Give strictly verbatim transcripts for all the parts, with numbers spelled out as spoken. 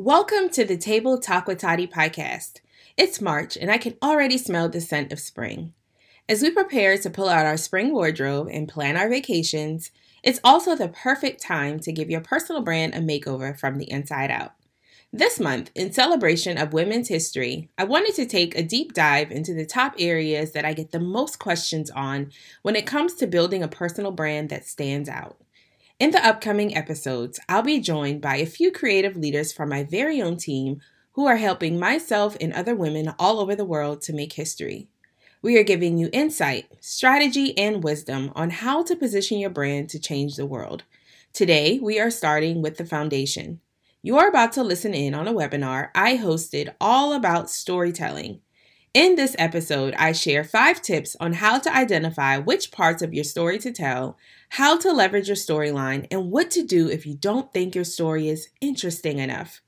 Welcome to the Table Talk with Tati podcast. It's March and I can already smell the scent of spring. As we prepare to pull out our spring wardrobe and plan our vacations, it's also the perfect time to give your personal brand a makeover from the inside out. This month, in celebration of Women's History, I wanted to take a deep dive into the top areas that I get the most questions on when it comes to building a personal brand that stands out. In the upcoming episodes, I'll be joined by a few creative leaders from my very own team who are helping myself and other women all over the world to make history. We are giving you insight, strategy, and wisdom on how to position your brand to change the world. Today, we are starting with the foundation. You are about to listen in on a webinar I hosted all about storytelling. In this episode, I share five tips on how to identify which parts of your story to tell, how to leverage your storyline, and what to do if you don't think your story is interesting enough.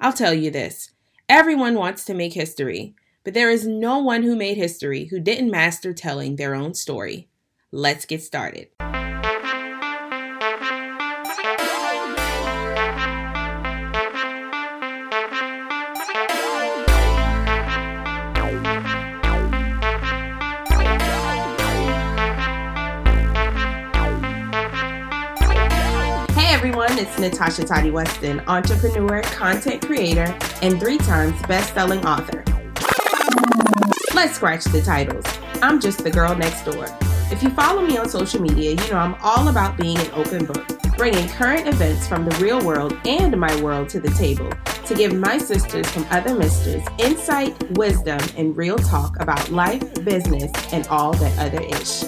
I'll tell you this, everyone wants to make history, but there is no one who made history who didn't master telling their own story. Let's get started. It's Natasha Tati Weston, entrepreneur, content creator, and three times best-selling author. Let's scratch the titles. I'm just the girl next door. If you follow me on social media, you know I'm all about being an open book, bringing current events from the real world and my world to the table to give my sisters from other misters insight, wisdom, and real talk about life, business, and all that other ish.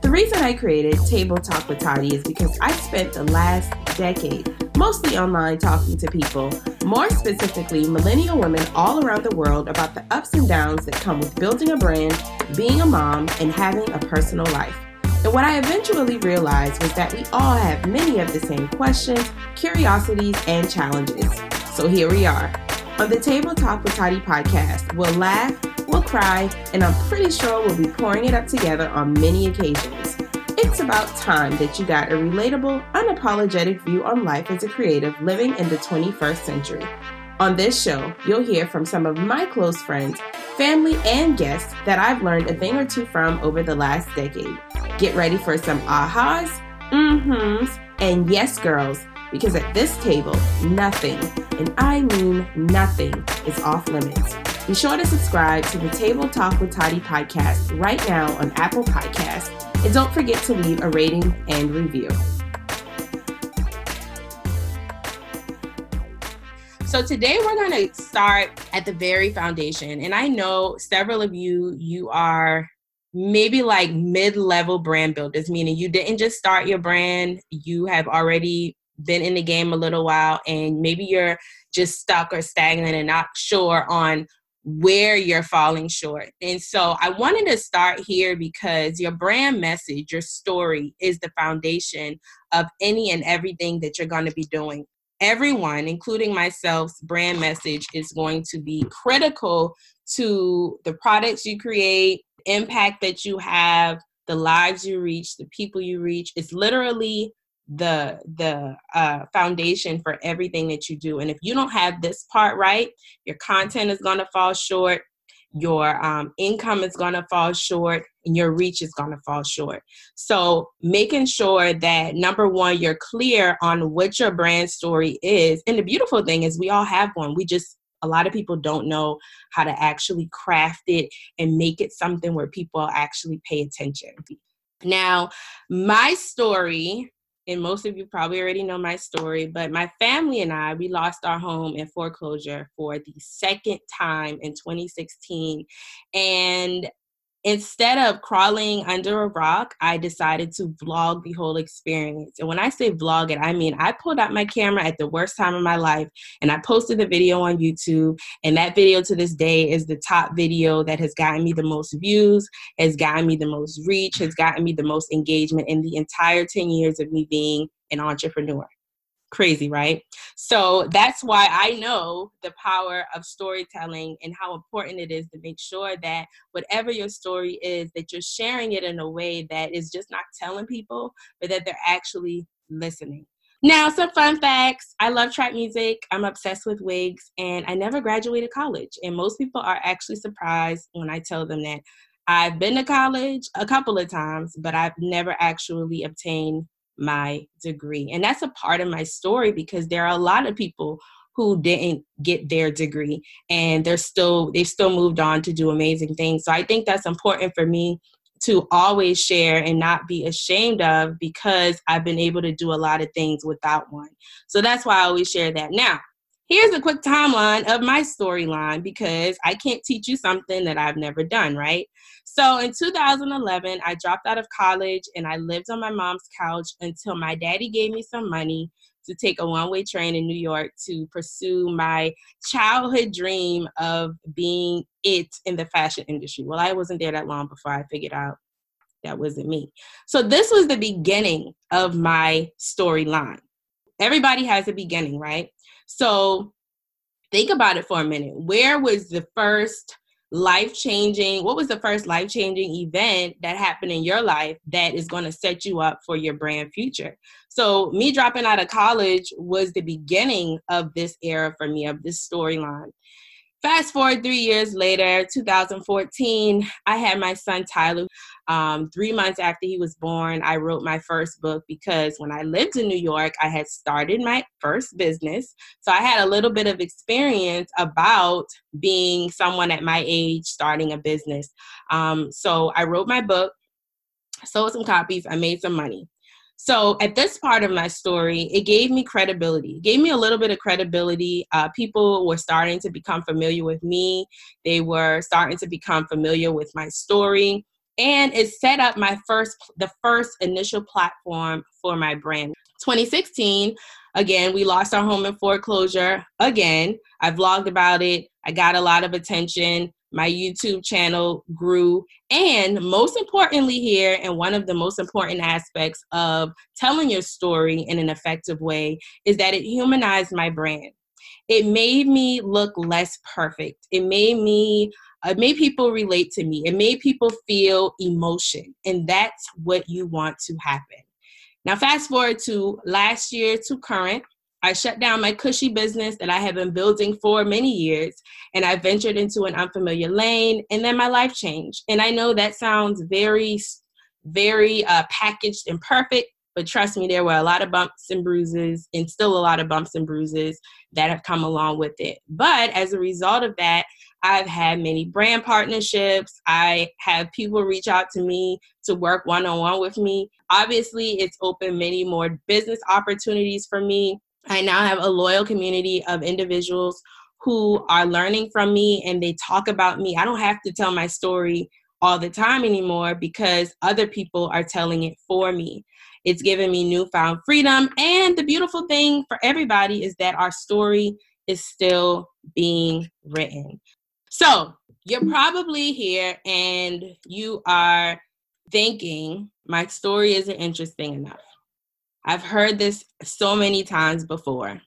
The reason I created Table Talk with Tati is because I spent the last decade mostly online talking to people, more specifically millennial women all around the world, about the ups and downs that come with building a brand, being a mom, and having a personal life. And what I eventually realized was that we all have many of the same questions, curiosities, and challenges. So here we are. On the Table Talk with Tati podcast, we'll laugh, we'll cry, and I'm pretty sure we'll be pouring it up together on many occasions. It's about time that you got a relatable, unapologetic view on life as a creative living in the twenty-first century. On this show, you'll hear from some of my close friends, family, and guests that I've learned a thing or two from over the last decade. Get ready for some ahas, mm-hmms, and yes, girls, because at this table, nothing, and I mean nothing, is off limits. Be sure to subscribe to the Table Talk with Tati podcast right now on Apple Podcasts. And don't forget to leave a rating and review. So today we're going to start at the very foundation. And I know several of you, you are maybe like mid-level brand builders, meaning you didn't just start your brand. You have already been in the game a little while, and maybe you're just stuck or stagnant and not sure on where you're falling short. And so I wanted to start here because your brand message, your story, is the foundation of any and everything that you're going to be doing. Everyone, including myself's brand message, is going to be critical to the products you create, the impact that you have, the lives you reach, the people you reach. It's literally the the uh, foundation for everything that you do. And if you don't have this part right, your content is going to fall short, your um, income is going to fall short, and your reach is going to fall short. So making sure that, number one, you're clear on what your brand story is. And the beautiful thing is we all have one. We just, a lot of people don't know how to actually craft it and make it something where people actually pay attention. Now, my story, and most of you probably already know my story, but my family and I, we lost our home in foreclosure for the second time in twenty sixteen. And instead of crawling under a rock, I decided to vlog the whole experience. And when I say vlog it, I mean I pulled out my camera at the worst time of my life and I posted the video on YouTube. And that video to this day is the top video that has gotten me the most views, has gotten me the most reach, has gotten me the most engagement in the entire ten years of me being an entrepreneur. Crazy, right? So that's why I know the power of storytelling and how important it is to make sure that whatever your story is, that you're sharing it in a way that is just not telling people, but that they're actually listening. Now, some fun facts. I love trap music. I'm obsessed with wigs, and I never graduated college. And most people are actually surprised when I tell them that I've been to college a couple of times, but I've never actually obtained my degree. And that's a part of my story because there are a lot of people who didn't get their degree, and they're still, they've still moved on to do amazing things. So I think that's important for me to always share and not be ashamed of, because I've been able to do a lot of things without one. So that's why I always share that. Now, here's a quick timeline of my storyline, because I can't teach you something that I've never done, right? So in two thousand eleven, I dropped out of college and I lived on my mom's couch until my daddy gave me some money to take a one-way train in New York to pursue my childhood dream of being it in the fashion industry. Well, I wasn't there that long before I figured out that wasn't me. So this was the beginning of my storyline. Everybody has a beginning, right? So think about it for a minute. Where was the first life-changing, what was the first life-changing event that happened in your life that is going to set you up for your brand future? So me dropping out of college was the beginning of this era for me, of this storyline. Fast forward three years later, two thousand fourteen, I had my son Tyler. Um, three months after he was born, I wrote my first book, because when I lived in New York, I had started my first business. So I had a little bit of experience about being someone at my age starting a business. Um, so I wrote my book, sold some copies, I made some money. So at this part of my story, it gave me credibility. It gave me a little bit of credibility. Uh, people were starting to become familiar with me. They were starting to become familiar with my story. And it set up my first, the first initial platform for my brand. twenty sixteen, again, we lost our home in foreclosure. Again, I vlogged about it. I got a lot of attention. My YouTube channel grew, and most importantly here, and one of the most important aspects of telling your story in an effective way, is that it humanized my brand. It made me look less perfect. It made me, it made people relate to me. It made people feel emotion, and that's what you want to happen. Now, fast forward to last year to current. I shut down my cushy business that I have been building for many years, and I ventured into an unfamiliar lane, and then my life changed. And I know that sounds very, very uh, packaged and perfect, but trust me, there were a lot of bumps and bruises, and still a lot of bumps and bruises that have come along with it. But as a result of that, I've had many brand partnerships. I have people reach out to me to work one-on-one with me. Obviously, it's opened many more business opportunities for me. I now have a loyal community of individuals who are learning from me, and they talk about me. I don't have to tell my story all the time anymore, because other people are telling it for me. It's given me newfound freedom. And the beautiful thing for everybody is that our story is still being written. So you're probably here and you are thinking, my story isn't interesting enough. I've heard this so many times before.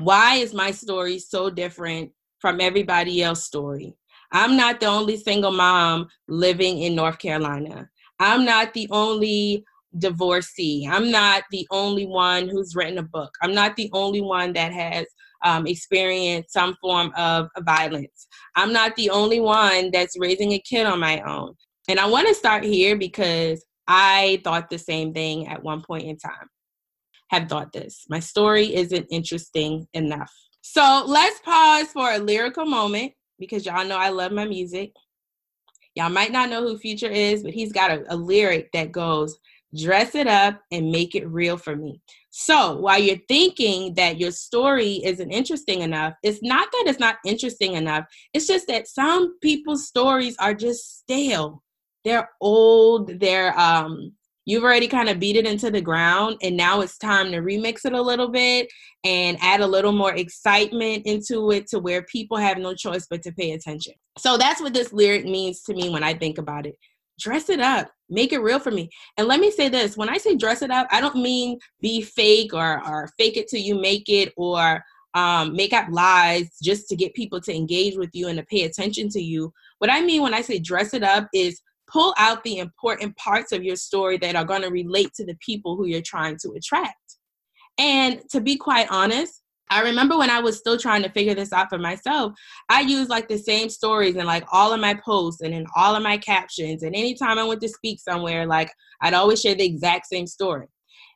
Why is my story so different from everybody else's story? I'm not the only single mom living in North Carolina. I'm not the only divorcee. I'm not the only one who's written a book. I'm not the only one that has um, experienced some form of violence. I'm not the only one that's raising a kid on my own. And I want to start here because I thought the same thing at one point in time. Have thought this. My story isn't interesting enough. So let's pause for a lyrical moment, because y'all know I love my music. Y'all might not know who Future is, but he's got a, a lyric that goes, "Dress it up and make it real for me." So while you're thinking that your story isn't interesting enough, it's not that it's not interesting enough. It's just that some people's stories are just stale. They're old. They're um. You've already kind of beat it into the ground, and now it's time to remix it a little bit and add a little more excitement into it, to where people have no choice but to pay attention. So that's what this lyric means to me when I think about it. Dress it up, make it real for me. And let me say this, when I say dress it up, I don't mean be fake or, or fake it till you make it, or um, make up lies just to get people to engage with you and to pay attention to you. What I mean when I say dress it up is pull out the important parts of your story that are going to relate to the people who you're trying to attract. And to be quite honest, I remember when I was still trying to figure this out for myself, I used like the same stories and like all of my posts and in all of my captions. And anytime I went to speak somewhere, like I'd always share the exact same story.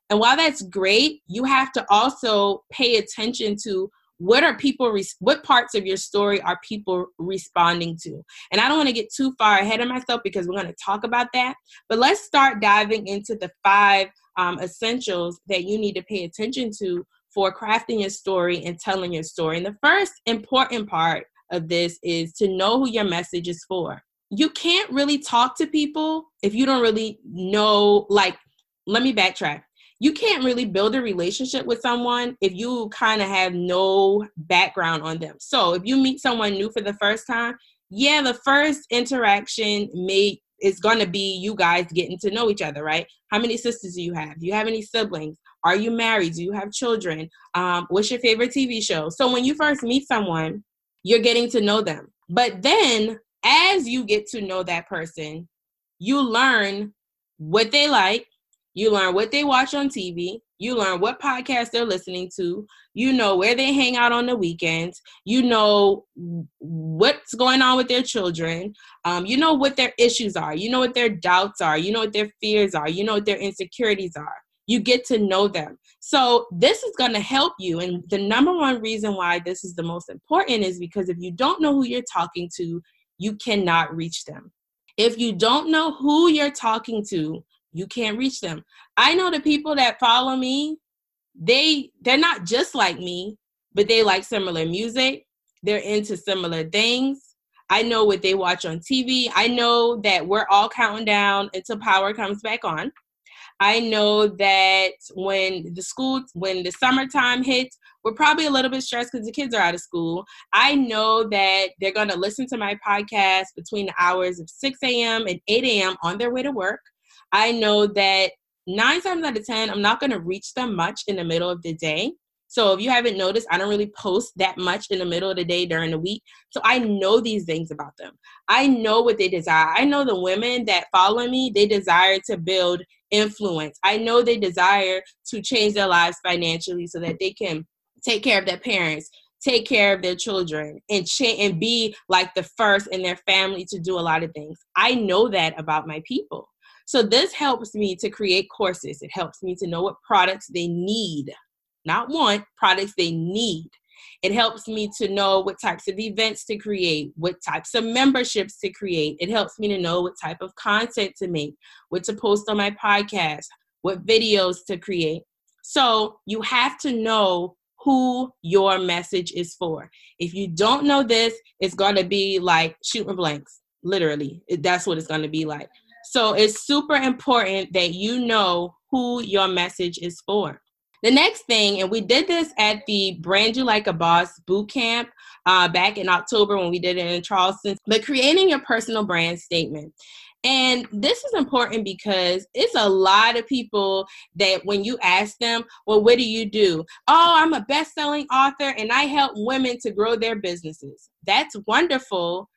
And while that's great, you have to also pay attention to what are people, re- what parts of your story are people responding to? And I don't want to get too far ahead of myself because we're going to talk about that. But let's start diving into the five um, essentials that you need to pay attention to for crafting your story and telling your story. And the first important part of this is to know who your message is for. You can't really talk to people if you don't really know, like, let me backtrack. You can't really build a relationship with someone if you kind of have no background on them. So if you meet someone new for the first time, yeah, the first interaction may is going to be you guys getting to know each other, right? How many sisters do you have? Do you have any siblings? Are you married? Do you have children? Um, what's your favorite T V show? So when you first meet someone, you're getting to know them. But then as you get to know that person, you learn what they like. You learn what they watch on T V. You learn what podcasts they're listening to. You know where they hang out on the weekends. You know what's going on with their children. Um, you know what their issues are. You know what their doubts are. You know what their fears are. You know what their insecurities are. You get to know them. So this is going to help you. And the number one reason why this is the most important is because if you don't know who you're talking to, you cannot reach them. If you don't know who you're talking to, you can't reach them. I know the people that follow me, they, they're not just like me, but they like similar music. They're into similar things. I know what they watch on T V. I know that we're all counting down until power comes back on. I know that when the school, when the summertime hits, we're probably a little bit stressed because the kids are out of school. I know that they're going to listen to my podcast between the hours of six a.m. and eight a.m. on their way to work. I know that nine times out of ten, I'm not going to reach them much in the middle of the day. So if you haven't noticed, I don't really post that much in the middle of the day during the week. So I know these things about them. I know what they desire. I know the women that follow me, they desire to build influence. I know they desire to change their lives financially so that they can take care of their parents, take care of their children, and cha- and be like the first in their family to do a lot of things. I know that about my people. So this helps me to create courses. It helps me to know what products they need, not want, products they need. It helps me to know what types of events to create, what types of memberships to create. It helps me to know what type of content to make, what to post on my podcast, what videos to create. So you have to know who your message is for. If you don't know this, it's going to be like shooting blanks. Literally, that's what it's going to be like. So it's super important that you know who your message is for. The next thing, and we did this at the Brand You Like a Boss boot camp uh, back in October when we did it in Charleston, but creating your personal brand statement. And this is important because it's a lot of people that when you ask them, well, what do you do? Oh, I'm a best-selling author and I help women to grow their businesses. That's wonderful.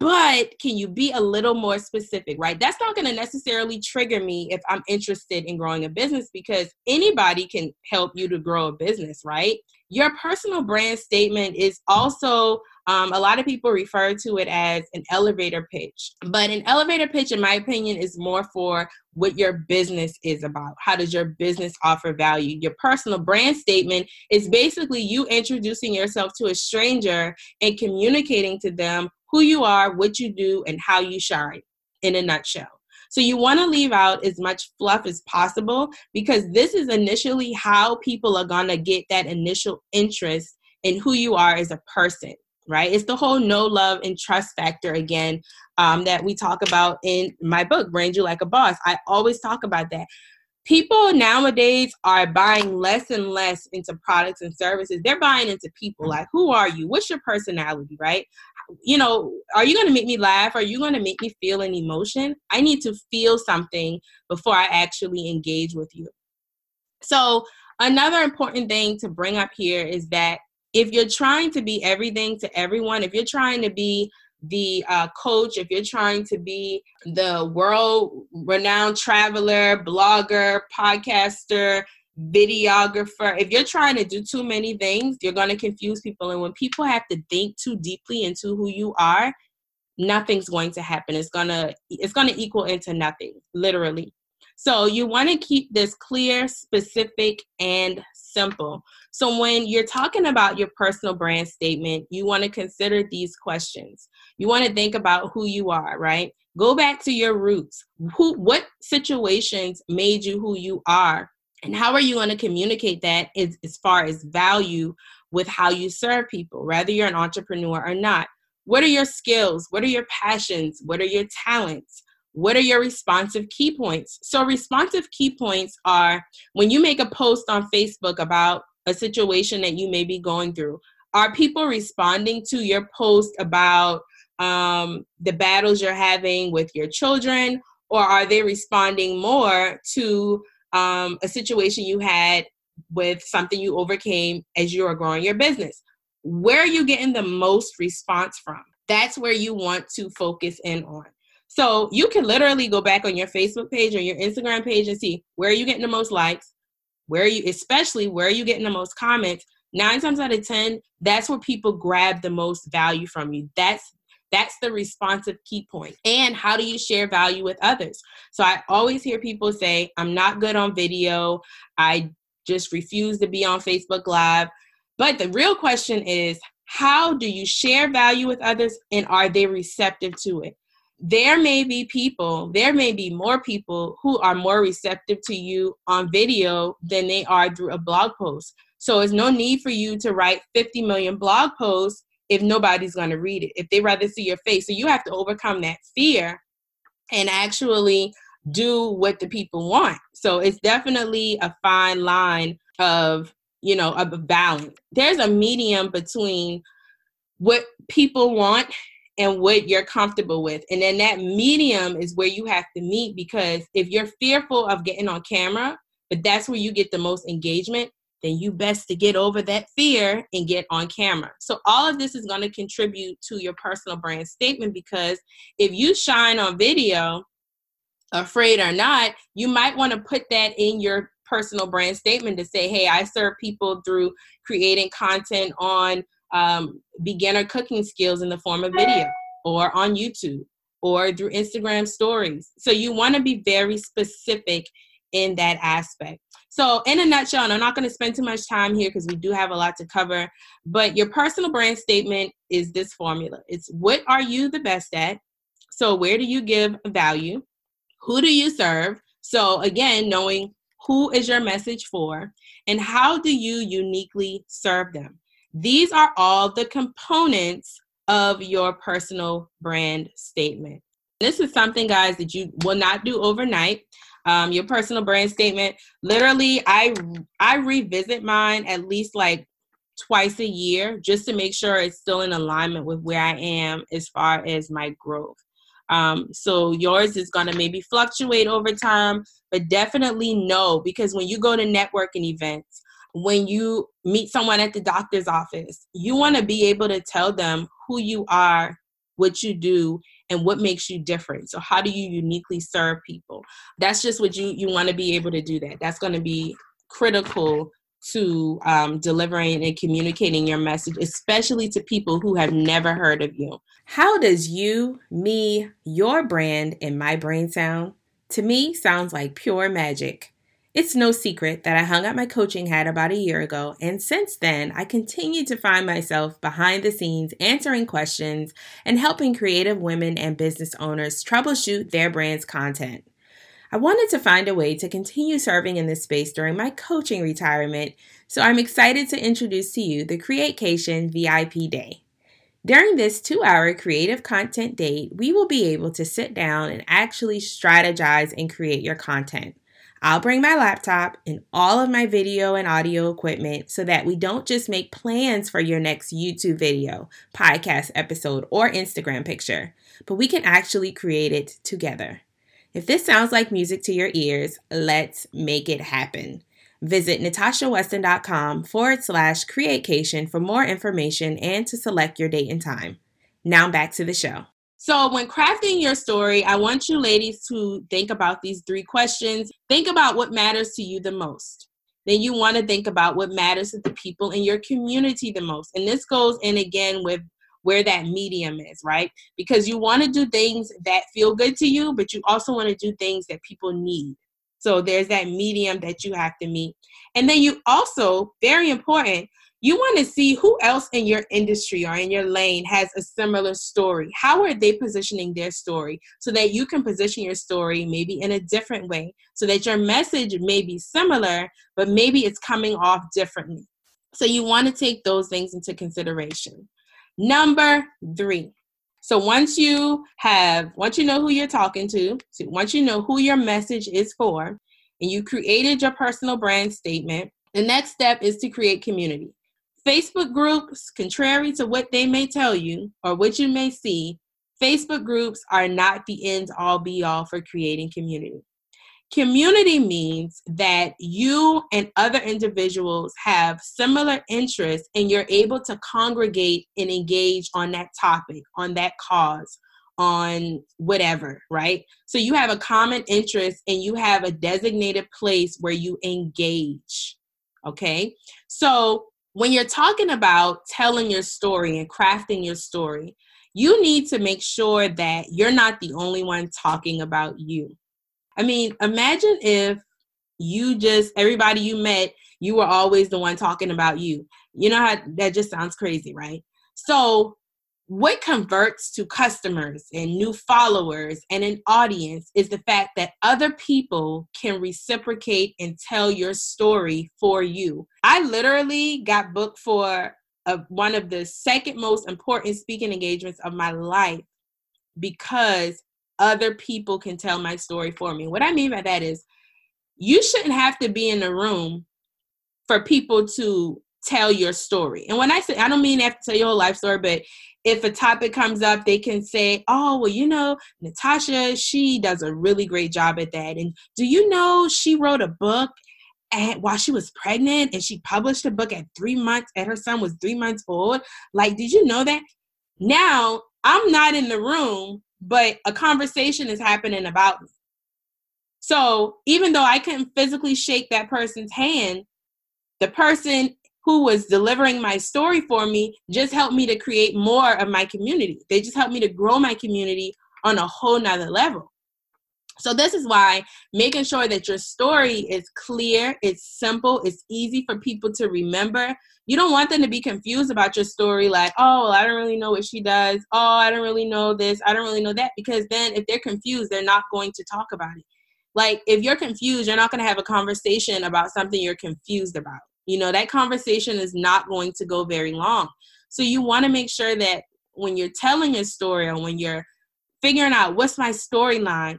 But can you be a little more specific, right? That's not going to necessarily trigger me if I'm interested in growing a business because anybody can help you to grow a business, right? Your personal brand statement is also, um, a lot of people refer to it as an elevator pitch. But an elevator pitch, in my opinion, is more for what your business is about. How does your business offer value? Your personal brand statement is basically you introducing yourself to a stranger and communicating to them who you are, what you do, and how you shine in a nutshell. So you want to leave out as much fluff as possible because this is initially how people are going to get that initial interest in who you are as a person, right? It's the whole know, love, and trust factor again um, that we talk about in my book, Brand You Like a Boss. I always talk about that. People nowadays are buying less and less into products and services. They're buying into people. Like, who are you? What's your personality, right? You know, are you going to make me laugh? Are you going to make me feel an emotion? I need to feel something before I actually engage with you. So another important thing to bring up here is that if you're trying to be everything to everyone, if you're trying to be the uh, coach, if you're trying to be the world-renowned traveler, blogger, podcaster, videographer. If you're trying to do too many things, you're going to confuse people. And when people have to think too deeply into who you are, nothing's going to happen. It's going to, it's going to equal into nothing, literally. So you want to keep this clear, specific, and simple. So when you're talking about your personal brand statement, you want to consider these questions. You want to think about who you are, right? Go back to your roots. Who, what situations made you who you are? And how are you going to communicate that as, as far as value with how you serve people, whether you're an entrepreneur or not? What are your skills? What are your passions? What are your talents? What are your responsive key points? So responsive key points are when you make a post on Facebook about a situation that you may be going through. Are people responding to your post about um, the battles you're having with your children? Or are they responding more to um, a situation you had with something you overcame as you are growing your business? Where are you getting the most response from? That's where you want to focus in on. So you can literally go back on your Facebook page or your Instagram page and see where are you getting the most likes, where are you, especially where are you getting the most comments. Nine times out of ten, that's where people grab the most value from you. That's that's the responsive key point. And how do you share value with others? So I always hear people say, I'm not good on video. I just refuse to be on Facebook Live. But the real question is, how do you share value with others and are they receptive to it? There may be people, there may be more people who are more receptive to you on video than they are through a blog post. So it's no need for you to write fifty million blog posts if nobody's going to read it, if they rather see your face. So you have to overcome that fear and actually do what the people want. So it's definitely a fine line of, you know, a balance. There's a medium between what people want and what you're comfortable with. And then that medium is where you have to meet, because if you're fearful of getting on camera, but that's where you get the most engagement, then you best to get over that fear and get on camera. So all of this is going to contribute to your personal brand statement, because if you shine on video, afraid or not, you might want to put that in your personal brand statement to say, hey, I serve people through creating content on Um, beginner cooking skills in the form of video or on YouTube or through Instagram stories. So you want to be very specific in that aspect. So in a nutshell, and I'm not going to spend too much time here because we do have a lot to cover, but your personal brand statement is this formula. It's what are you the best at? So where do you give value? Who do you serve? So again, knowing who is your message for and how do you uniquely serve them? These are all the components of your personal brand statement. This is something, guys, that you will not do overnight. Um, your personal brand statement, literally, I I revisit mine at least like twice a year just to make sure it's still in alignment with where I am as far as my growth. Um, so yours is going to maybe fluctuate over time, but definitely know, because when you go to networking events, when you meet someone at the doctor's office, you want to be able to tell them who you are, what you do, and what makes you different. So how do you uniquely serve people? That's just what you, you want to be able to do that. That's going to be critical to um, delivering and communicating your message, especially to people who have never heard of you. How does you, me, your brand, and my brain sound? To me, sounds like pure magic. It's no secret that I hung up my coaching hat about a year ago, and since then, I continue to find myself behind the scenes answering questions and helping creative women and business owners troubleshoot their brand's content. I wanted to find a way to continue serving in this space during my coaching retirement, so I'm excited to introduce to you the CreateCation V I P Day. During this two-hour creative content date, we will be able to sit down and actually strategize and create your content. I'll bring my laptop and all of my video and audio equipment so that we don't just make plans for your next YouTube video, podcast episode, or Instagram picture, but we can actually create it together. If this sounds like music to your ears, let's make it happen. Visit natashaweston.com forward slash createcation for more information and to select your date and time. Now back to the show. So when crafting your story, I want you ladies to think about these three questions. Think about what matters to you the most. then you want to think about what matters to the people in your community the most. And this goes in again with where that medium is, right? Because you want to do things that feel good to you, but you also want to do things that people need. So there's that medium that you have to meet. And then you also, very important, you want to see who else in your industry or in your lane has a similar story. How are they positioning their story so that you can position your story maybe in a different way so that your message may be similar, but maybe it's coming off differently. So you want to take those things into consideration. Number three. So once you have, once you know who you're talking to, so once you know who your message is for, and you created your personal brand statement, the next step is to create community. Facebook groups, contrary to what they may tell you or what you may see, Facebook groups are not the end all be all for creating community. Community means that you and other individuals have similar interests and you're able to congregate and engage on that topic, on that cause, on whatever, right? So you have a common interest and you have a designated place where you engage, okay? So when you're talking about telling your story and crafting your story, you need to make sure that you're not the only one talking about you. I mean, imagine if you just, everybody you met, you were always the one talking about you. You know how that just sounds crazy, right? So what converts to customers and new followers and an audience is the fact that other people can reciprocate and tell your story for you. I literally got booked for a, one of the second most important speaking engagements of my life because other people can tell my story for me. What I mean by that is you shouldn't have to be in the room for people to tell your story. And when I say, I don't mean they have to tell your whole life story, but if a topic comes up, they can say, oh, well, you know, Natasha, she does a really great job at that. And do you know she wrote a book at, while she was pregnant and she published a book at three months and her son was three months old? Like, did you know that? Now I'm not in the room, but a conversation is happening about me. So even though I couldn't physically shake that person's hand, the person who was delivering my story for me just helped me to create more of my community. They just helped me to grow my community on a whole nother level. So this is why making sure that your story is clear, it's simple, it's easy for people to remember. You don't want them to be confused about your story like, oh, well, I don't really know what she does. Oh, I don't really know this. I don't really know that. Because then if they're confused, they're not going to talk about it. Like if you're confused, you're not going to have a conversation about something you're confused about. You know, that conversation is not going to go very long. So you want to make sure that when you're telling your story or when you're figuring out what's my storyline,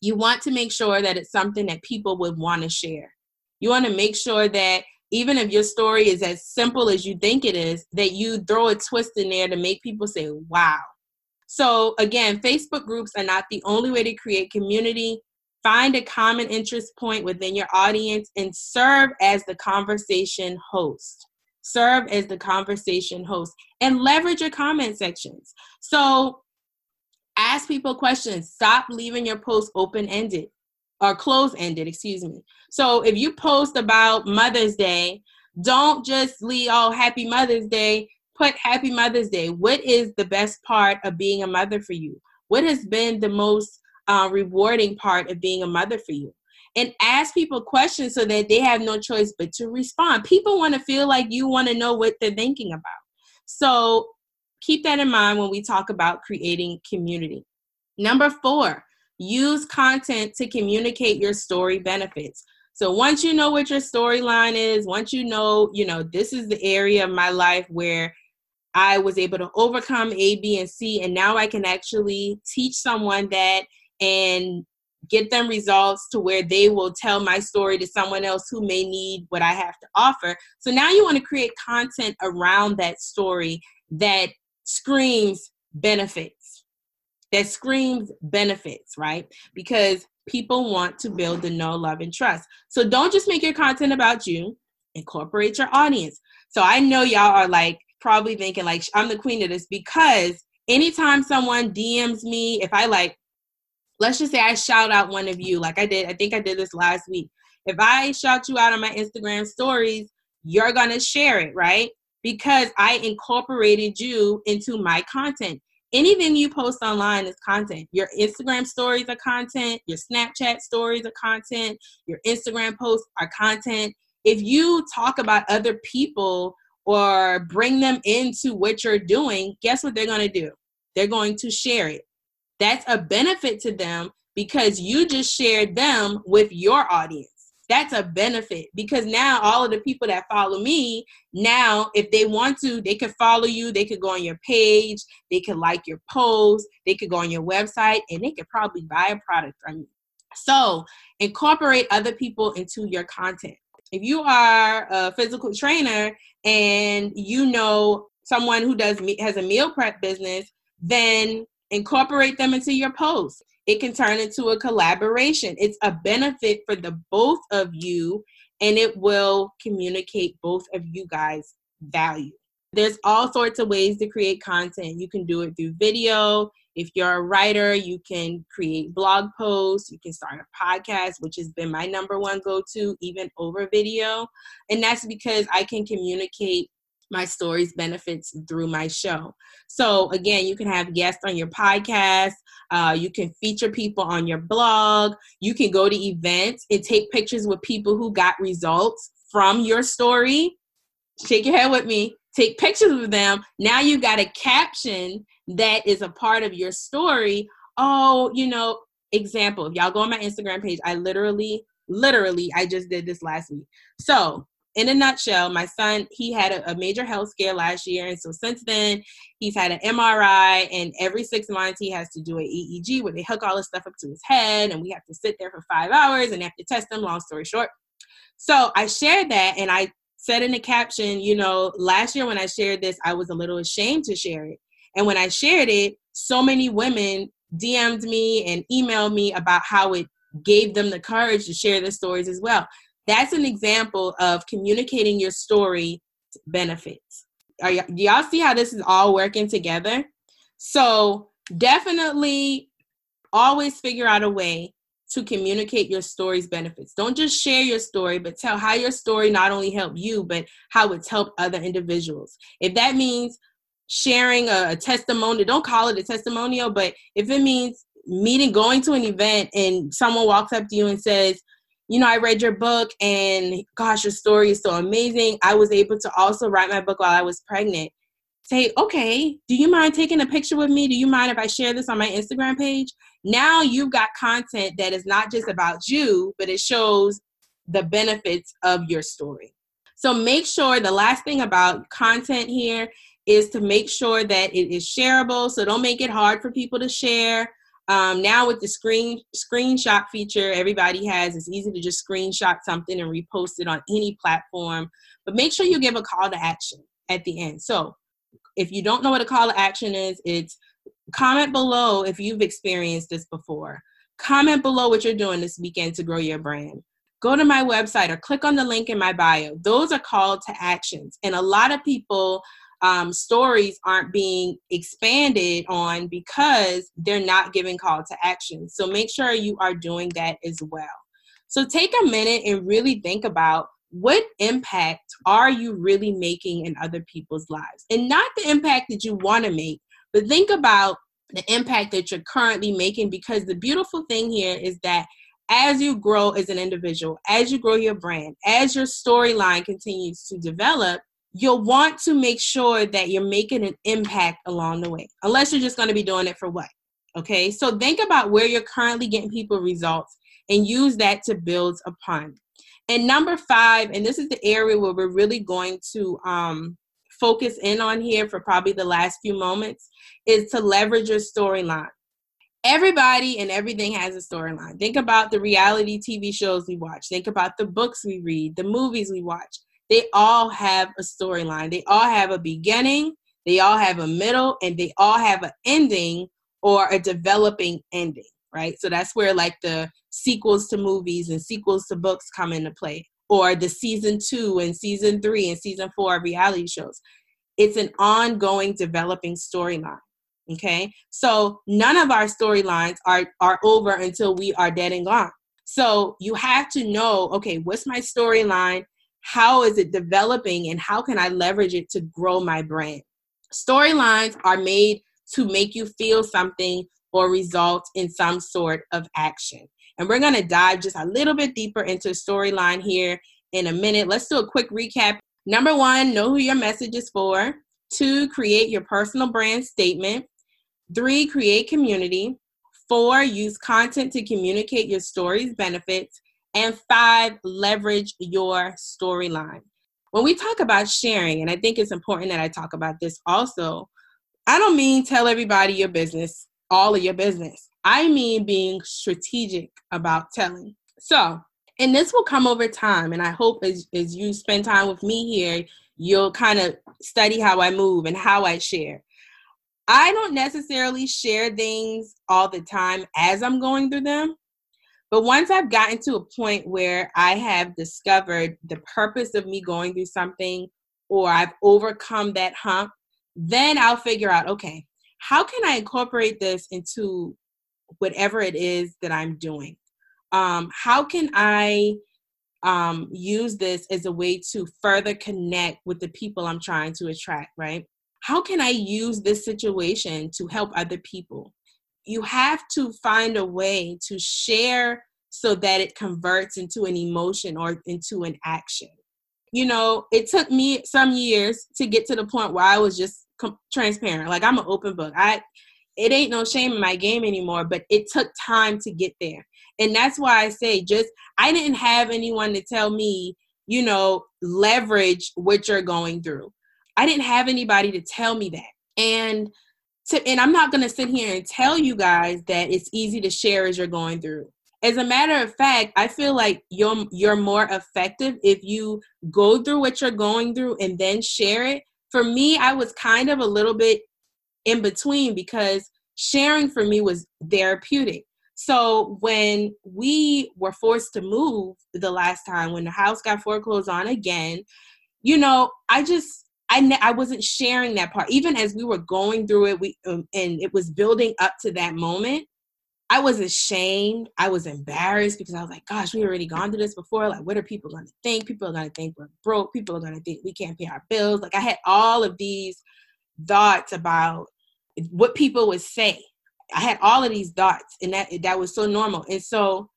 you want to make sure that it's something that people would want to share. You want to make sure that even if your story is as simple as you think it is, that you throw a twist in there to make people say, wow. So again, Facebook groups are not the only way to create community. Find a common interest point within your audience and serve as the conversation host. Serve as the conversation host and leverage your comment sections. So ask people questions. Stop leaving your post open-ended or closed-ended, excuse me. So if you post about Mother's Day, don't just leave, oh, happy Mother's Day. Put happy Mother's Day. What is the best part of being a mother for you? What has been the most uh, rewarding part of being a mother for you? And ask people questions so that they have no choice but to respond. People want to feel like you want to know what they're thinking about. So keep that in mind when we talk about creating community. Number four, use content to communicate your story benefits. So once you know what your storyline is, once you know, you know, this is the area of my life where I was able to overcome A, B, and C, and now I can actually teach someone that and get them results to where they will tell my story to someone else who may need what I have to offer. So now you want to create content around that story that screams benefits, that screams benefits, right? Because people want to build the know, love, and trust. So don't just make your content about you, incorporate your audience. So I know y'all are like, probably thinking like, I'm the queen of this because anytime someone D Ms me, if I like, let's just say I shout out one of you, like I did, I think I did this last week. If I shout you out on my Instagram stories, you're going to share it, right? Because I incorporated you into my content. Anything you post online is content. Your Instagram stories are content. Your Snapchat stories are content. Your Instagram posts are content. If you talk about other people or bring them into what you're doing, guess what they're going to do? They're going to share it. That's a benefit to them because you just shared them with your audience. That's a benefit because now all of the people that follow me, now if they want to, they could follow you, they could go on your page, they could like your post, they could go on your website, and they could probably buy a product from you. So incorporate other people into your content. If you are a physical trainer and you know someone who does has a meal prep business, then incorporate them into your posts. It can turn into a collaboration. It's a benefit for the both of you, and it will communicate both of you guys' value. There's all sorts of ways to create content. You can do it through video. If you're a writer, you can create blog posts. You can start a podcast, which has been my number one go-to, even over video. And that's because I can communicate my stories benefits through my show. So again, you can have guests on your podcast. Uh, you can feature people on your blog. You can go to events and take pictures with people who got results from your story. Shake your head with me. Take pictures of them. Now you got a caption that is a part of your story. Oh, you know, example, if y'all go on my Instagram page, I literally, literally, I just did this last week. So in a nutshell, my son, he had a, a major health scare last year. And so since then, he's had an M R I. And every six months, he has to do an E E G where they hook all this stuff up to his head. And we have to sit there for five hours and they have to test him, long story short. So I shared that and I said in the caption, you know, last year when I shared this, I was a little ashamed to share it. And when I shared it, so many women D M'd me and emailed me about how it gave them the courage to share their stories as well. That's an example of communicating your story benefits. Are y- do y'all see how this is all working together? So definitely always figure out a way to communicate your story's benefits. Don't just share your story, but tell how your story not only helped you, but how it's helped other individuals. If that means sharing a, a testimonial, don't call it a testimonial, but if it means meeting, going to an event and someone walks up to you and says, you know, I read your book and gosh, your story is so amazing. I was able to also write my book while I was pregnant. Say, okay, do you mind taking a picture with me? Do you mind if I share this on my Instagram page? Now you've got content that is not just about you, but it shows the benefits of your story. So make sure the last thing about content here is to make sure that it is shareable. So don't make it hard for people to share. Um, now with the screen screenshot feature everybody has, it's easy to just screenshot something and repost it on any platform. But make sure you give a call to action at the end. So if you don't know what a call to action is, it's comment below if you've experienced this before. Comment below what you're doing this weekend to grow your brand. Go to my website or click on the link in my bio. Those are call to actions. And a lot of people Um, stories aren't being expanded on because they're not giving call to action. So make sure you are doing that as well. So take a minute and really think about what impact are you really making in other people's lives? And not the impact that you want to make, but think about the impact that you're currently making, because the beautiful thing here is that as you grow as an individual, as you grow your brand, as your storyline continues to develop, you'll want to make sure that you're making an impact along the way, unless you're just going to be doing it for what? Okay, so think about where you're currently getting people results and use that to build upon. And number five, and this is the area where we're really going to um, focus in on here for probably the last few moments, is to leverage your storyline. Everybody and everything has a storyline. Think about the reality T V shows we watch. Think about the books we read, the movies we watch. They all have a storyline. They all have a beginning, they all have a middle, and they all have an ending or a developing ending, right? So that's where like the sequels to movies and sequels to books come into play, or the season two and season three and season four of reality shows. It's an ongoing developing storyline, okay? So none of our storylines are, are over until we are dead and gone. So you have to know, okay, what's my storyline? How is it developing? And how can I leverage it to grow my brand? Storylines are made to make you feel something or result in some sort of action. And we're going to dive just a little bit deeper into storyline here in a minute. Let's do a quick recap. Number one, know who your message is for. Two, create your personal brand statement. Three, create community. Four, use content to communicate your story's benefits. And five, leverage your storyline. When we talk about sharing, and I think it's important that I talk about this also, I don't mean tell everybody your business, all of your business. I mean being strategic about telling. So, and this will come over time, and I hope as, as you spend time with me here, you'll kind of study how I move and how I share. I don't necessarily share things all the time as I'm going through them, but once I've gotten to a point where I have discovered the purpose of me going through something, or I've overcome that hump, then I'll figure out, okay, how can I incorporate this into whatever it is that I'm doing? Um, how can I um, use this as a way to further connect with the people I'm trying to attract, right? How can I use this situation to help other people? You have to find a way to share so that it converts into an emotion or into an action. You know, it took me some years to get to the point where I was just com- transparent. Like, I'm an open book. I, it ain't no shame in my game anymore, but it took time to get there. And that's why I say just, I didn't have anyone to tell me, you know, leverage what you're going through. I didn't have anybody to tell me that. And to, and I'm not going to sit here and tell you guys that it's easy to share as you're going through. As a matter of fact, I feel like you're, you're more effective if you go through what you're going through and then share it. For me, I was kind of a little bit in between because sharing for me was therapeutic. So when we were forced to move the last time, when the house got foreclosed on again, you know, I just, I, ne- I wasn't sharing that part. Even as we were going through it, we um, and it was building up to that moment, I was ashamed. I was embarrassed because I was like, gosh, we already gone through this before. Like, what are people going to think? People are going to think we're broke. People are going to think we can't pay our bills. Like, I had all of these thoughts about what people would say. I had all of these thoughts, and that that was so normal. And so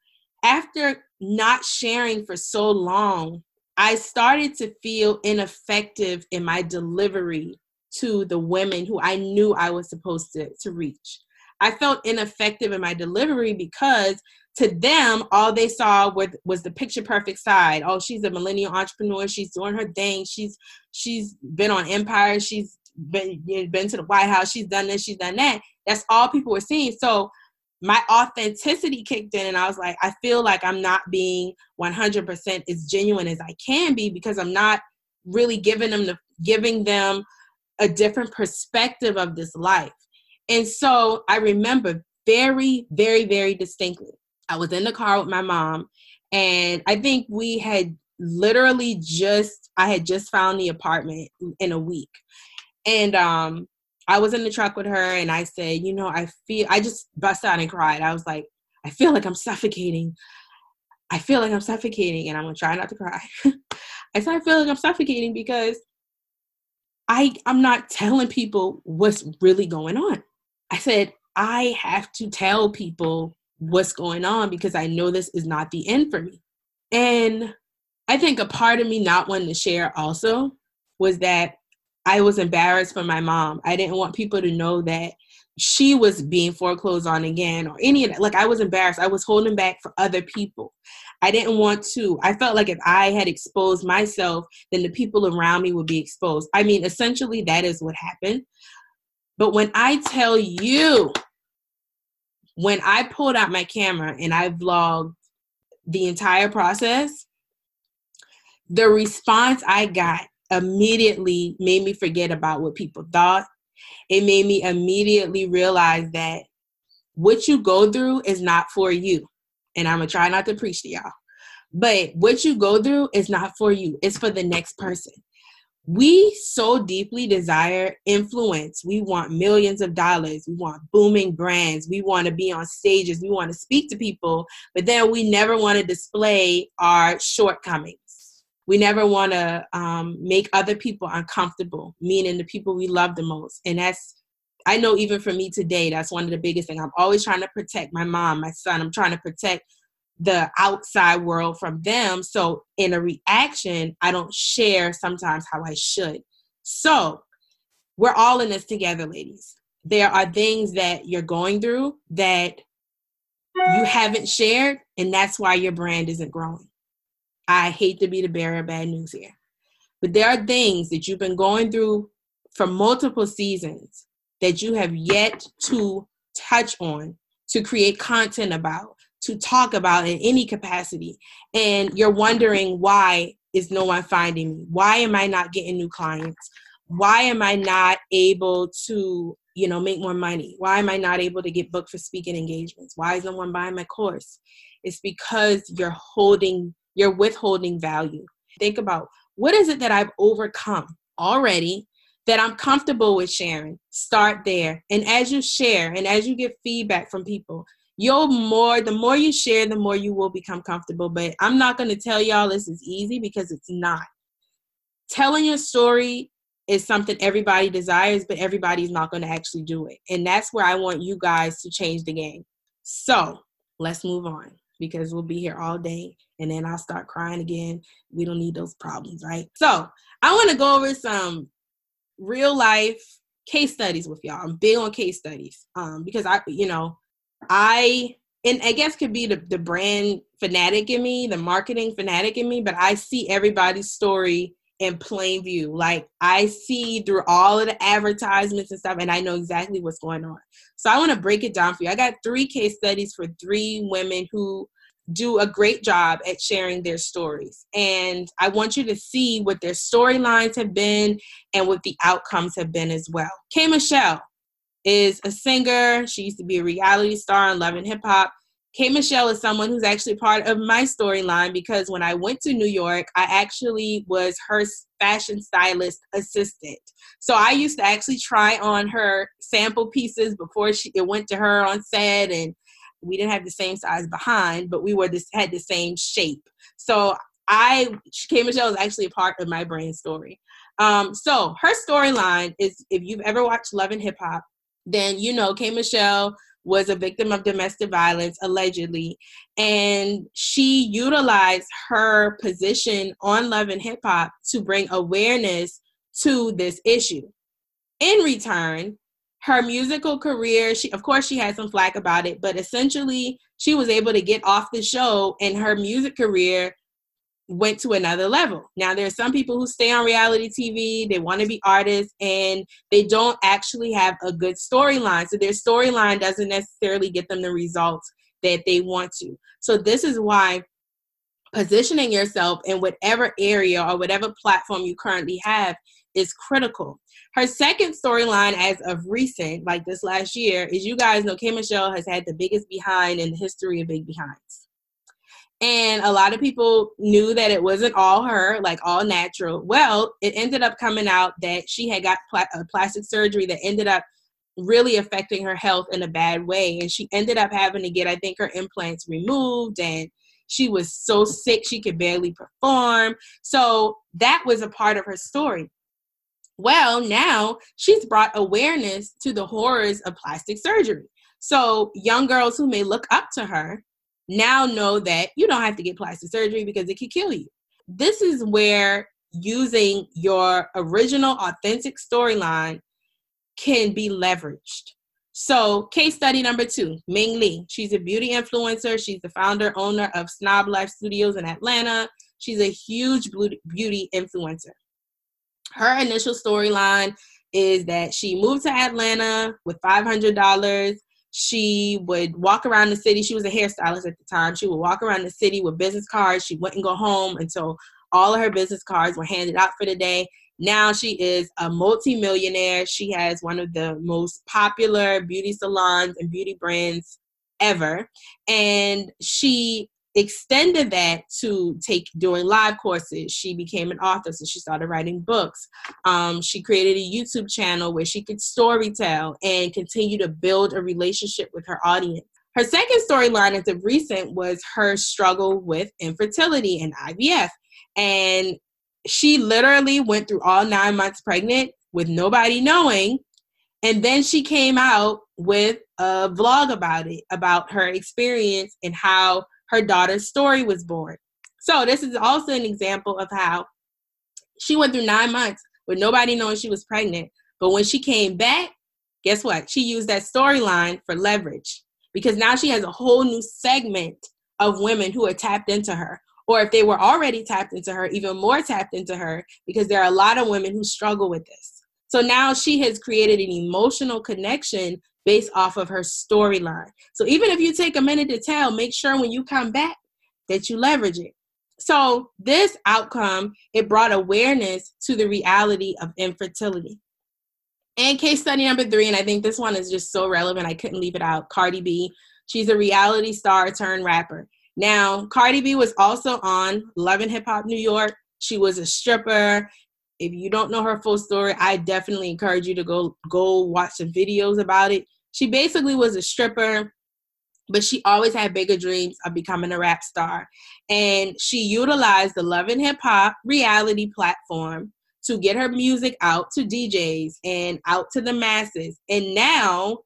after not sharing for so long, I started to feel ineffective in my delivery to the women who I knew I was supposed to, to reach. I felt ineffective in my delivery because to them, all they saw was, was the picture perfect side. Oh, she's a millennial entrepreneur. She's doing her thing. She's she's been on Empire. She's been, been to the White House. She's done this. She's done that. That's all people were seeing. So my authenticity kicked in, and I was like, I feel like I'm not being one hundred percent as genuine as I can be because I'm not really giving them the, giving them a different perspective of this life. And so I remember very, very, very distinctly, I was in the car with my mom, and I think we had literally just, I had just found the apartment in a week. And, um, I was in the truck with her, and I said, you know, I feel, I just bust out and cried. I was like, I feel like I'm suffocating. I feel like I'm suffocating, and I'm going to try not to cry. I said, I feel like I'm suffocating because I, I'm not telling people what's really going on. I said, I have to tell people what's going on because I know this is not the end for me. And I think a part of me not wanting to share also was that I was embarrassed for my mom. I didn't want people to know that she was being foreclosed on again or any of that. Like, I was embarrassed. I was holding back for other people. I didn't want to. I felt like if I had exposed myself, then the people around me would be exposed. I mean, essentially, that is what happened. But when I tell you, when I pulled out my camera and I vlogged the entire process, the response I got immediately made me forget about what people thought. It made me immediately realize that what you go through is not for you. And I'm going to try not to preach to y'all, but what you go through is not for you. It's for the next person. We so deeply desire influence. We want millions of dollars. We want booming brands. We want to be on stages. We want to speak to people, but then we never want to display our shortcomings. We never want to um, make other people uncomfortable, meaning the people we love the most. And that's, I know even for me today, that's one of the biggest things. I'm always trying to protect my mom, my son. I'm trying to protect the outside world from them. So in a reaction, I don't share sometimes how I should. So we're all in this together, ladies. There are things that you're going through that you haven't shared, and that's why your brand isn't growing. I hate to be the bearer of bad news here, but there are things that you've been going through for multiple seasons that you have yet to touch on, to create content about, to talk about in any capacity. And you're wondering, why is no one finding me? Why am I not getting new clients? Why am I not able to, you know, make more money? Why am I not able to get booked for speaking engagements? Why is no one buying my course? It's because you're holding, you're withholding value. Think about, what is it that I've overcome already that I'm comfortable with sharing? Start there. And as you share, and as you get feedback from people, You'll more, the more you share, the more you will become comfortable. But I'm not going to tell y'all this is easy, because it's not. Telling your story is something everybody desires, but everybody's not going to actually do it. And that's where I want you guys to change the game. So let's move on, because we'll be here all day and then I'll start crying again. We don't need those problems, right? So I want to go over some real life case studies with y'all. I'm big on case studies um, because I, you know, I, and I guess could be the, the brand fanatic in me, the marketing fanatic in me, but I see everybody's story in plain view. Like, I see through all of the advertisements and stuff, and I know exactly what's going on. So I want to break it down for you. I got three case studies for three women who do a great job at sharing their stories. And I want you to see what their storylines have been and what the outcomes have been as well. K. Michelle is a singer. She used to be a reality star on Love and Hip Hop. K. Michelle is someone who's actually part of my storyline, because when I went to New York, I actually was her fashion stylist assistant. So I used to actually try on her sample pieces before she it went to her on set, and we didn't have the same size behind, but we were this had the same shape. So I K. Michelle is actually a part of my brand story. Um, so her storyline is, if you've ever watched Love and Hip Hop, then you know K. Michelle was a victim of domestic violence, allegedly, and she utilized her position on Love and Hip Hop to bring awareness to this issue. In return, her musical career, she, of course, she had some flack about it, but essentially she was able to get off the show, and her music career went to another level. Now, there are some people who stay on reality T V, they want to be artists, and they don't actually have a good storyline. So their storyline doesn't necessarily get them the results that they want to. So this is why positioning yourself in whatever area or whatever platform you currently have is critical. Her second storyline, as of recent, like this last year, is, you guys know K. Michelle has had the biggest behind in the history of big behinds. And a lot of people knew that it wasn't all her, like all natural. Well, it ended up coming out that she had got pla- a plastic surgery that ended up really affecting her health in a bad way. And she ended up having to get, I think, her implants removed. And she was so sick, she could barely perform. So that was a part of her story. Well, now she's brought awareness to the horrors of plastic surgery. So young girls who may look up to her now know that you don't have to get plastic surgery because it could kill you. This is where using your original, authentic storyline can be leveraged. So case study number two, Ming Lee. She's a beauty influencer. She's the founder, owner of Snob Life Studios in Atlanta. She's a huge beauty influencer. Her initial storyline is that she moved to Atlanta with five hundred dollars. She would walk around the city. She was a hairstylist at the time. She would walk around the city with business cards. She wouldn't go home until all of her business cards were handed out for the day. Now she is a multimillionaire. She has one of the most popular beauty salons and beauty brands ever. And she They extended that to take doing live courses. She became an author, so she started writing books. Um, she created a YouTube channel where she could storytell and continue to build a relationship with her audience. Her second storyline as of recent was her struggle with infertility and I V F. And she literally went through all nine months pregnant with nobody knowing. And then she came out with a vlog about it, about her experience and how her daughter's story was born. So this is also an example of how she went through nine months with nobody knowing she was pregnant. But when she came back, guess what? She used that storyline for leverage, because now she has a whole new segment of women who are tapped into her. Or if they were already tapped into her, even more tapped into her, because there are a lot of women who struggle with this. So now she has created an emotional connection based off of her storyline. So even if you take a minute to tell, make sure when you come back that you leverage it. So this outcome, it brought awareness to the reality of infertility. And case study number three, and I think this one is just so relevant, I couldn't leave it out, Cardi B. She's a reality star turned rapper. Now, Cardi B was also on Love and Hip Hop New York. She was a stripper. If you don't know her full story, I definitely encourage you to go, go watch some videos about it. She basically was a stripper, but she always had bigger dreams of becoming a rap star. And she utilized the Love and Hip Hop reality platform to get her music out to D Js and out to the masses. And now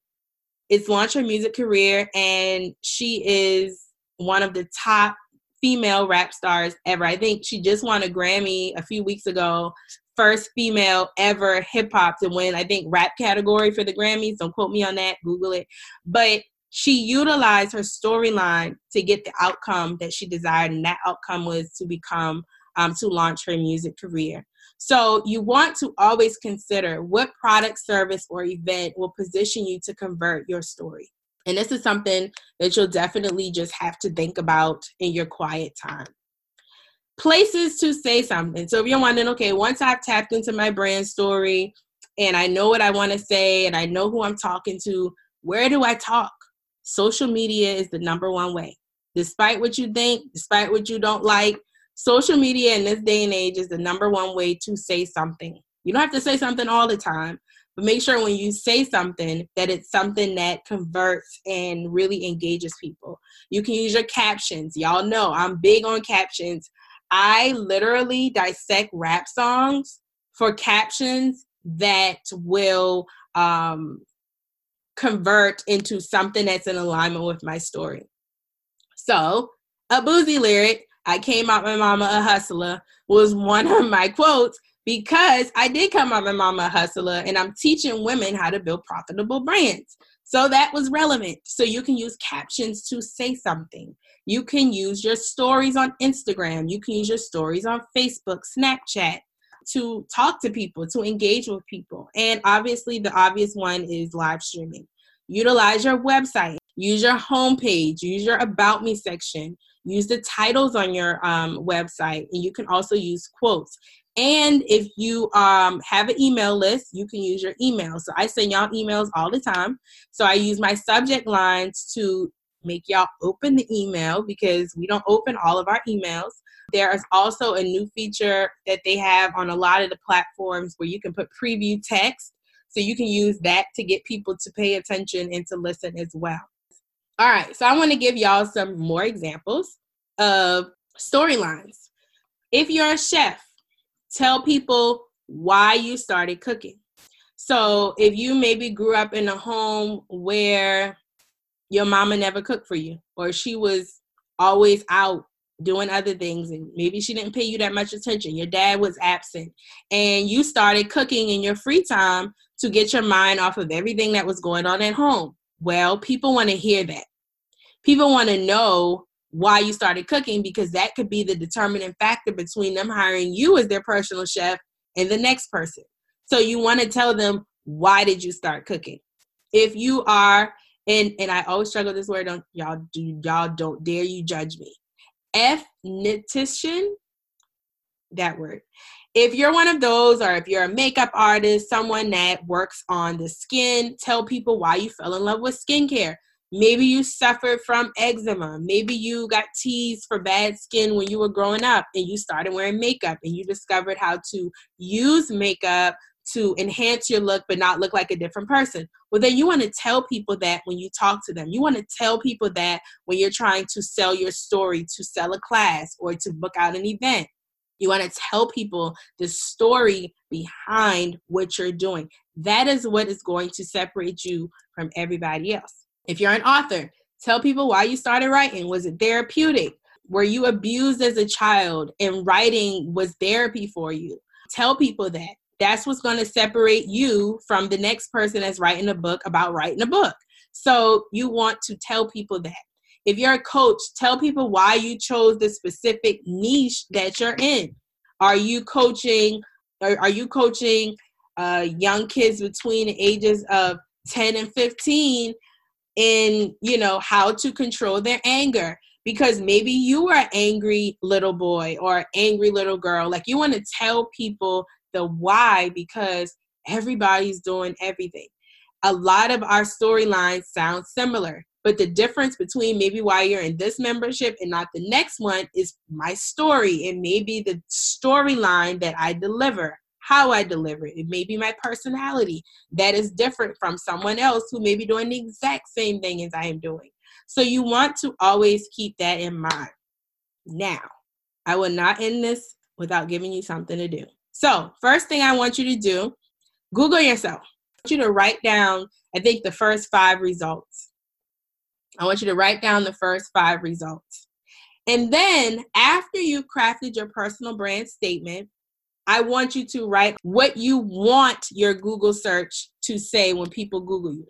it's launched her music career, and she is one of the top female rap stars ever. I think she just won a Grammy a few weeks ago, first female ever hip hop to win, I think, rap category for the Grammys. Don't quote me on that, Google it. But she utilized her storyline to get the outcome that she desired, and that outcome was to become, um, to launch her music career. So you want to always consider what product, service, or event will position you to convert your story. And this is something that you'll definitely just have to think about in your quiet time. Places to say something. So if you're wondering, okay, once I've tapped into my brand story and I know what I want to say and I know who I'm talking to, where do I talk? Social media is the number one way. Despite what you think, despite what you don't like, social media in this day and age is the number one way to say something. You don't have to say something all the time, but make sure when you say something that it's something that converts and really engages people. You can use your captions. Y'all know I'm big on captions. I literally dissect rap songs for captions that will um, convert into something that's in alignment with my story. So a boozy lyric, I came out my mama a hustler, was one of my quotes, because I did come out my mama a hustler, and I'm teaching women how to build profitable brands. So that was relevant. So you can use captions to say something. You can use your stories on Instagram. You can use your stories on Facebook, Snapchat, to talk to people, to engage with people. And obviously the obvious one is live streaming. Utilize your website. Use your homepage. Use your About Me section. Use the titles on your um, website, and you can also use quotes. And if you um, have an email list, you can use your email. So I send y'all emails all the time. So I use my subject lines to make y'all open the email, because we don't open all of our emails. There is also a new feature that they have on a lot of the platforms where you can put preview text. So you can use that to get people to pay attention and to listen as well. All right, so I want to give y'all some more examples of storylines. If you're a chef, tell people why you started cooking. So if you maybe grew up in a home where your mama never cooked for you, or she was always out doing other things, and maybe she didn't pay you that much attention, your dad was absent, and you started cooking in your free time to get your mind off of everything that was going on at home. Well, people want to hear that. People want to know why you started cooking, because that could be the determining factor between them hiring you as their personal chef and the next person. So you want to tell them, why did you start cooking? If you are, and, and I always struggle with this word, don't y'all do y'all don't dare you judge me. Ethnician, that word. If you're one of those, or if you're a makeup artist, someone that works on the skin, tell people why you fell in love with skincare. Maybe you suffered from eczema. Maybe you got teased for bad skin when you were growing up and you started wearing makeup and you discovered how to use makeup to enhance your look but not look like a different person. Well, then you want to tell people that when you talk to them. You want to tell people that when you're trying to sell your story, to sell a class or to book out an event. You want to tell people the story behind what you're doing. That is what is going to separate you from everybody else. If you're an author, tell people why you started writing. Was it therapeutic? Were you abused as a child and writing was therapy for you? Tell people that. That's what's going to separate you from the next person that's writing a book about writing a book. So you want to tell people that. If you're a coach, tell people why you chose the specific niche that you're in. Are you coaching, or are you coaching uh, young kids between the ages of ten and fifteen in, you know, how to control their anger? Because maybe you are an angry little boy or angry little girl. Like, you want to tell people the why, because everybody's doing everything. A lot of our storylines sound similar, but the difference between maybe why you're in this membership and not the next one is my story. It may be the storyline that I deliver, how I deliver it. It may be my personality that is different from someone else who may be doing the exact same thing as I am doing. So you want to always keep that in mind. Now, I will not end this without giving you something to do. So first thing I want you to do, Google yourself. I want you to write down, I think, the first five results. I want you to write down the first five results. And then after you've crafted your personal brand statement, I want you to write what you want your Google search to say when people Google you.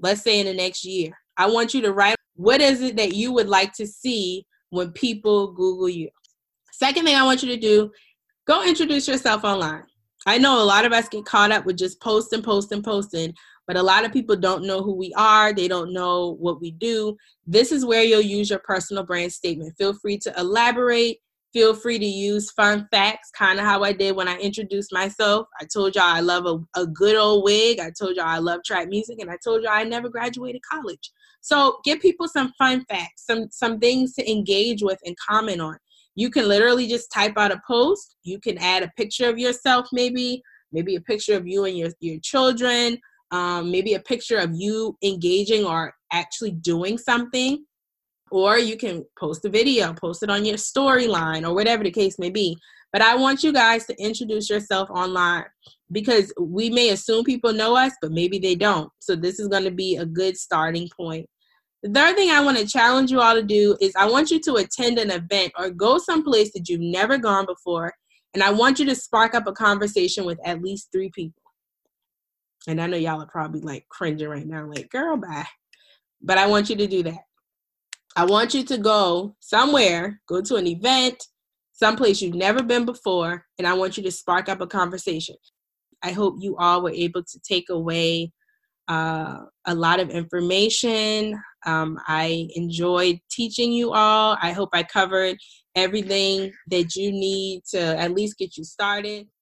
Let's say in the next year. I want you to write, what is it that you would like to see when people Google you? Second thing I want you to do, go introduce yourself online. I know a lot of us get caught up with just posting, posting, posting, but a lot of people don't know who we are. They don't know what we do. This is where you'll use your personal brand statement. Feel free to elaborate. Feel free to use fun facts, kind of how I did when I introduced myself. I told y'all I love a, a good old wig. I told y'all I love trap music. And I told y'all I never graduated college. So give people some fun facts, some, some things to engage with and comment on. You can literally just type out a post. You can add a picture of yourself, maybe, maybe a picture of you and your, your children, um, maybe a picture of you engaging or actually doing something. Or you can post a video, post it on your storyline or whatever the case may be. But I want you guys to introduce yourself online, because we may assume people know us, but maybe they don't. So this is going to be a good starting point. The third thing I want to challenge you all to do is I want you to attend an event or go someplace that you've never gone before. And I want you to spark up a conversation with at least three people. And I know y'all are probably like cringing right now, like, girl, bye. But I want you to do that. I want you to go somewhere, go to an event, someplace you've never been before, and I want you to spark up a conversation. I hope you all were able to take away uh, a lot of information. Um, I enjoyed teaching you all. I hope I covered everything that you need to at least get you started.